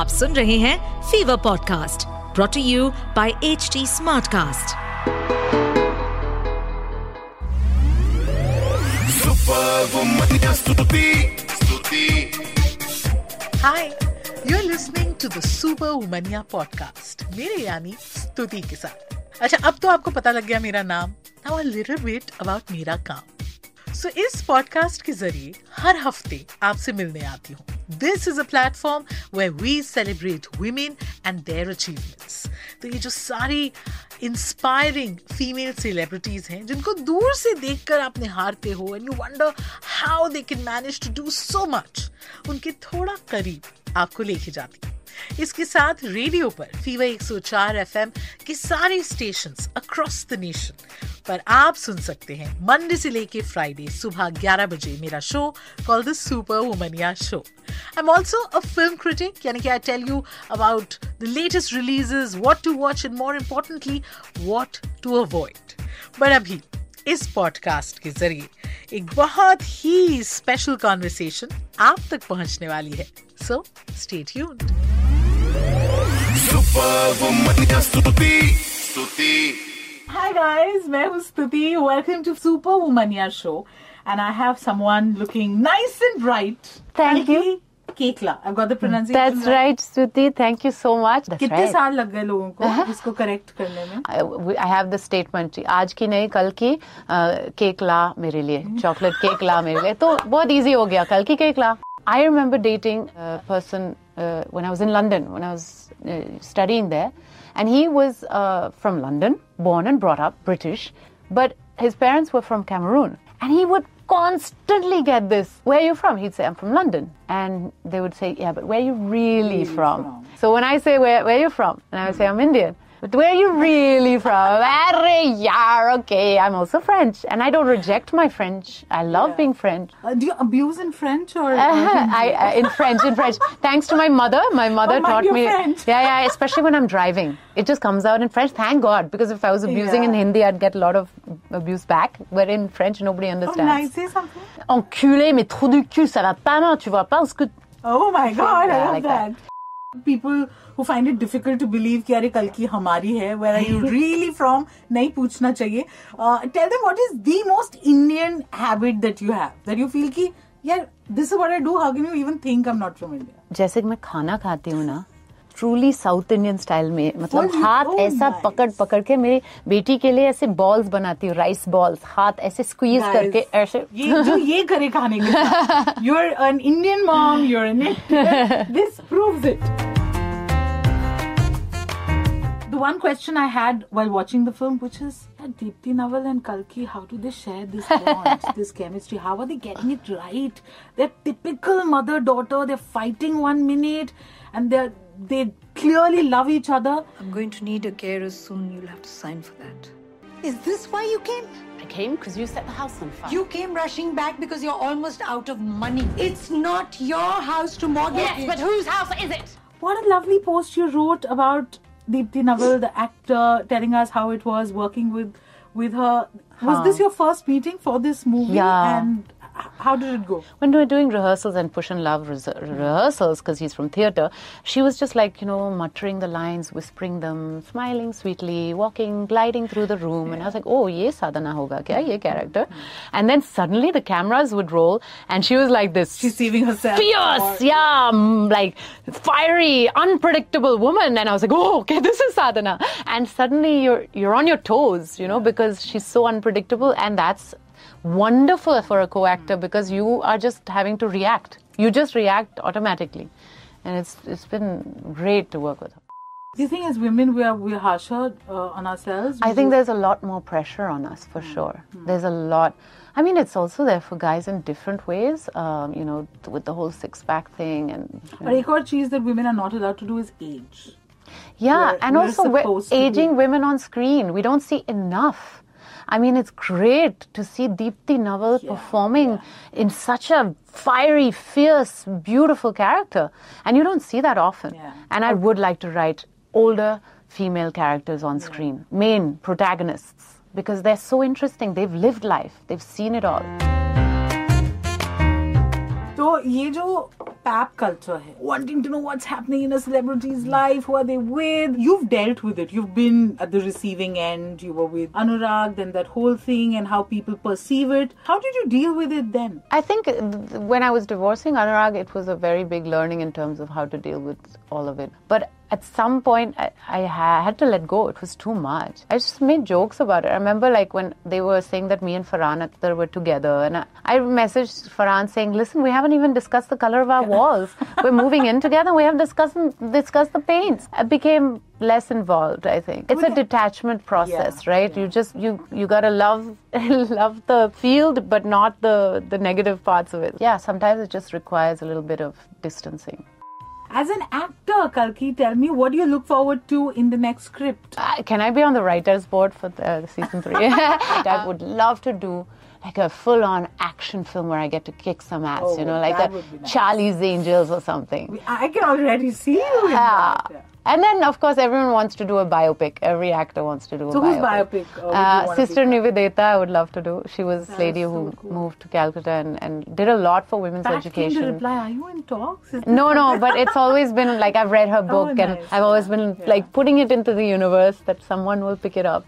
आप सुन रहे हैं Fever podcast brought to you by HT Smartcast। Super Womania Stuti. Hi, you are listening to the super Womania podcast मेरे यानी स्तुति के साथ। अच्छा, अब तो आपको पता लग गया मेरा नाम। Now a little bit about मेरा काम। सो इस पॉडकास्ट के जरिए हर हफ्ते आपसे मिलने आती हूँ। This is a platform where we celebrate women and their achievements. तो ये जो सारी inspiring female celebrities हैं, जिनको दूर से देखकर आप निहारते हो and you wonder how they can manage to do so much, उनके थोड़ा करीब आपको लेके जाती है। इसके साथ रेडियो पर फीवर 104 FM के सारे स्टेशंस अक्रॉस द नेशन पर आप सुन सकते हैं मंडे से लेके फ्राइडे सुबह 11 बजे मेरा show called the super Womania show. I'm also a film critic, यानी कि I tell you about the latest releases, what to watch and more importantly, what to avoid. But अभी इस पॉडकास्ट के जरिए एक बहुत ही स्पेशल कॉन्वर्सेशन आप तक पहुंचने वाली है। So stay tuned. Super Womania Stuti. Hi guys, मैं हूँ स्तुति। Welcome to Super Womania Show. And I have someone looking nice and bright. Thank you. Koechlin. I've got the pronunciation. That's right, Shruti. Thank you so much. कितने साल लग गए लोगों को इसको correct करने में? I have the statement. आज की नहीं कल की Koechlin मेरे लिए. Chocolate Koechlin मेरे लिए. तो बहुत easy हो गया कल की Koechlin. I remember dating a person when I was in London, when I was studying there, and he was from London, born and brought up British, but his parents were from Cameroon. And he would constantly get this, where are you from? He'd say, I'm from London. And they would say, yeah, but where are you really from? So when I say, where are you from? And I would say, I'm Indian. But where are you really from? Okay, I'm also French. And I don't reject my French. I love being French. Do you abuse in French or? In French. Thanks to my mother. My mother taught me. French. Yeah, especially when I'm driving. It just comes out in French, thank God. Because if I was abusing in Hindi, I'd get a lot of abuse back. But in French, nobody understands. Can I say something? Enculé, mais trou du cul, ça va pas mal, tu vois pas? Oh my God, I love that. People who find it difficult to believe कि अरे कल की हमारी है, where are you really from, नहीं पूछना चाहिए. Tell them what is the most Indian habit that you have, that you feel कि यार this is what I do, how can you even think I'm not from India. जैसे कि मैं खाना खाती हूँ ना, ट्रूली साउथ इंडियन स्टाइल में, मतलब हाथ ऐसा पकड़ के, मेरी बेटी के लिए ऐसे बॉल्स बनाती हूँ, राइस बॉल्स, हाथ ऐसे स्क्वीज करके ऐसे, ये करे खाने के. You are an Indian mom, you are an Indian, this proves it. The one question I had while watching the film which is Deepthi Naval and Kalki, how do they share this bond, this chemistry? How are they getting it right? They're typical mother-daughter. They're fighting one minute, and they clearly love each other. I'm going to need a carer soon. You'll have to sign for that. Is this why you came? I came because you set the house on fire. You came rushing back because you're almost out of money. It's not your house to mortgage. Yes, but whose house is it? What a lovely post you wrote about Deepthi Naval, the actor, telling us how it was working with her. Was this your first meeting for this movie? Yeah. And how did it go? When we were doing rehearsals and Push and Love rehearsals, because he's from theatre, she was just like, muttering the lines, whispering them, smiling sweetly, walking, gliding through the room. Yeah. And I was like, oh, ye sadhana hoga kya, ye character. And then suddenly the cameras would roll and she was like this. She's saving herself. Fierce, like fiery, unpredictable woman. And I was like, oh, okay, this is sadhana. And suddenly you're on your toes, because she's so unpredictable, and that's wonderful for a co-actor because you are just having to react. You just react automatically, and it's been great to work with her. Do you think as women we're harsher on ourselves? I think there's a lot more pressure on us for sure. There's a lot. I mean, it's also there for guys in different ways, with the whole six-pack thing and. But एक और चीज़ that women are not allowed to do is age. Yeah, and also aging women on screen. We don't see enough. I mean, it's great to see Deepthi Naval performing in such a fiery, fierce, beautiful character. And you don't see that often. Yeah. And I would like to write older female characters on screen, main protagonists, because they're so interesting. They've lived life. They've seen it all. So, ये जो pap culture hai, wanting to know what's happening in a celebrity's life, who are they with. You've dealt with it, you've been at the receiving end, you were with Anurag, then that whole thing and how people perceive it. How did you deal with it then? I think when I was divorcing Anurag, it was a very big learning in terms of how to deal with all of it. But at some point, I had to let go. It was too much. I just made jokes about it. I remember like when they were saying that me and Farhan Akhtar were together, and I messaged Farhan saying, listen, we haven't even discussed the color of our walls. We're moving in together. We haven't discussed the paints. I became less involved, I think. It's a detachment process, right? Yeah. You gotta love the field, but not the negative parts of it. Yeah, sometimes it just requires a little bit of distancing. As an actor, Kalki, tell me, what do you look forward to in the next script? Can I be on the writer's board for the season 3? I would love to do like a full-on action film where I get to kick some ass, like that nice. Charlie's Angels or something. I can already see you in that. And then, of course, everyone wants to do a biopic. Every actor wants to do a biopic. Who's biopic? Sister Nivedita, I would love to do. She was a lady who moved to Calcutta and did a lot for women's education. Came to reply, are you in talks? No, but it's always been like I've read her book and I've always been like putting it into the universe that someone will pick it up.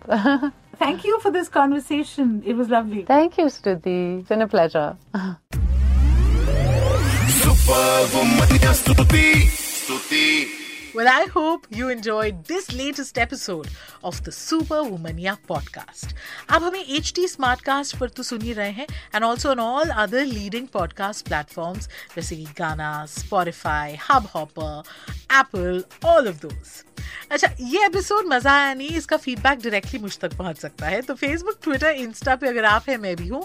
Thank you for this conversation. It was lovely. Thank you, Stutee. It's been a pleasure. Super Womania Stutee. Well, I hope you enjoyed this latest episode of the Super Womania podcast. आप हमें HT Smartcast पर तो सुन ही रहे हैं and also on all other leading podcast platforms जैसे कि गाना, Spotify, Hubhopper, Apple, all of those. अच्छा, ये एपिसोड मजा आया नहीं, इसका फीडबैक डायरेक्टली मुझ तक पहुंच सकता है तो फेसबुक, ट्विटर, इंस्टा पे अगर आप हैं, मैं भी हूँ,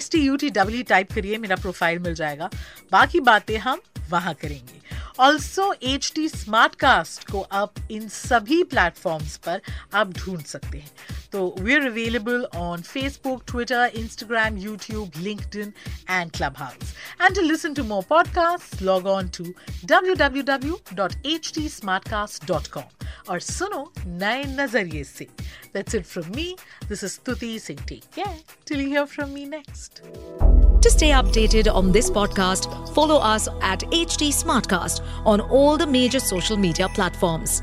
STUTW टाइप करिए, मेरा प्रोफाइल मिल जाएगा. बाकी बातें हम वहाँ करेंगे. ऑल्सो HT Smartcast को आप इन सभी प्लेटफॉर्म्स पर आप ढूंढ सकते हैं. तो we are available on Facebook, Twitter, Instagram, YouTube, LinkedIn and Clubhouse. And to listen to more podcast log on to www.htsmartcast.com और सुनो नए नजरिए से. That's it from me. This is Stutee saying take care till you hear from me next. To stay updated on this podcast, follow us at HT Smartcast on all the major social media platforms.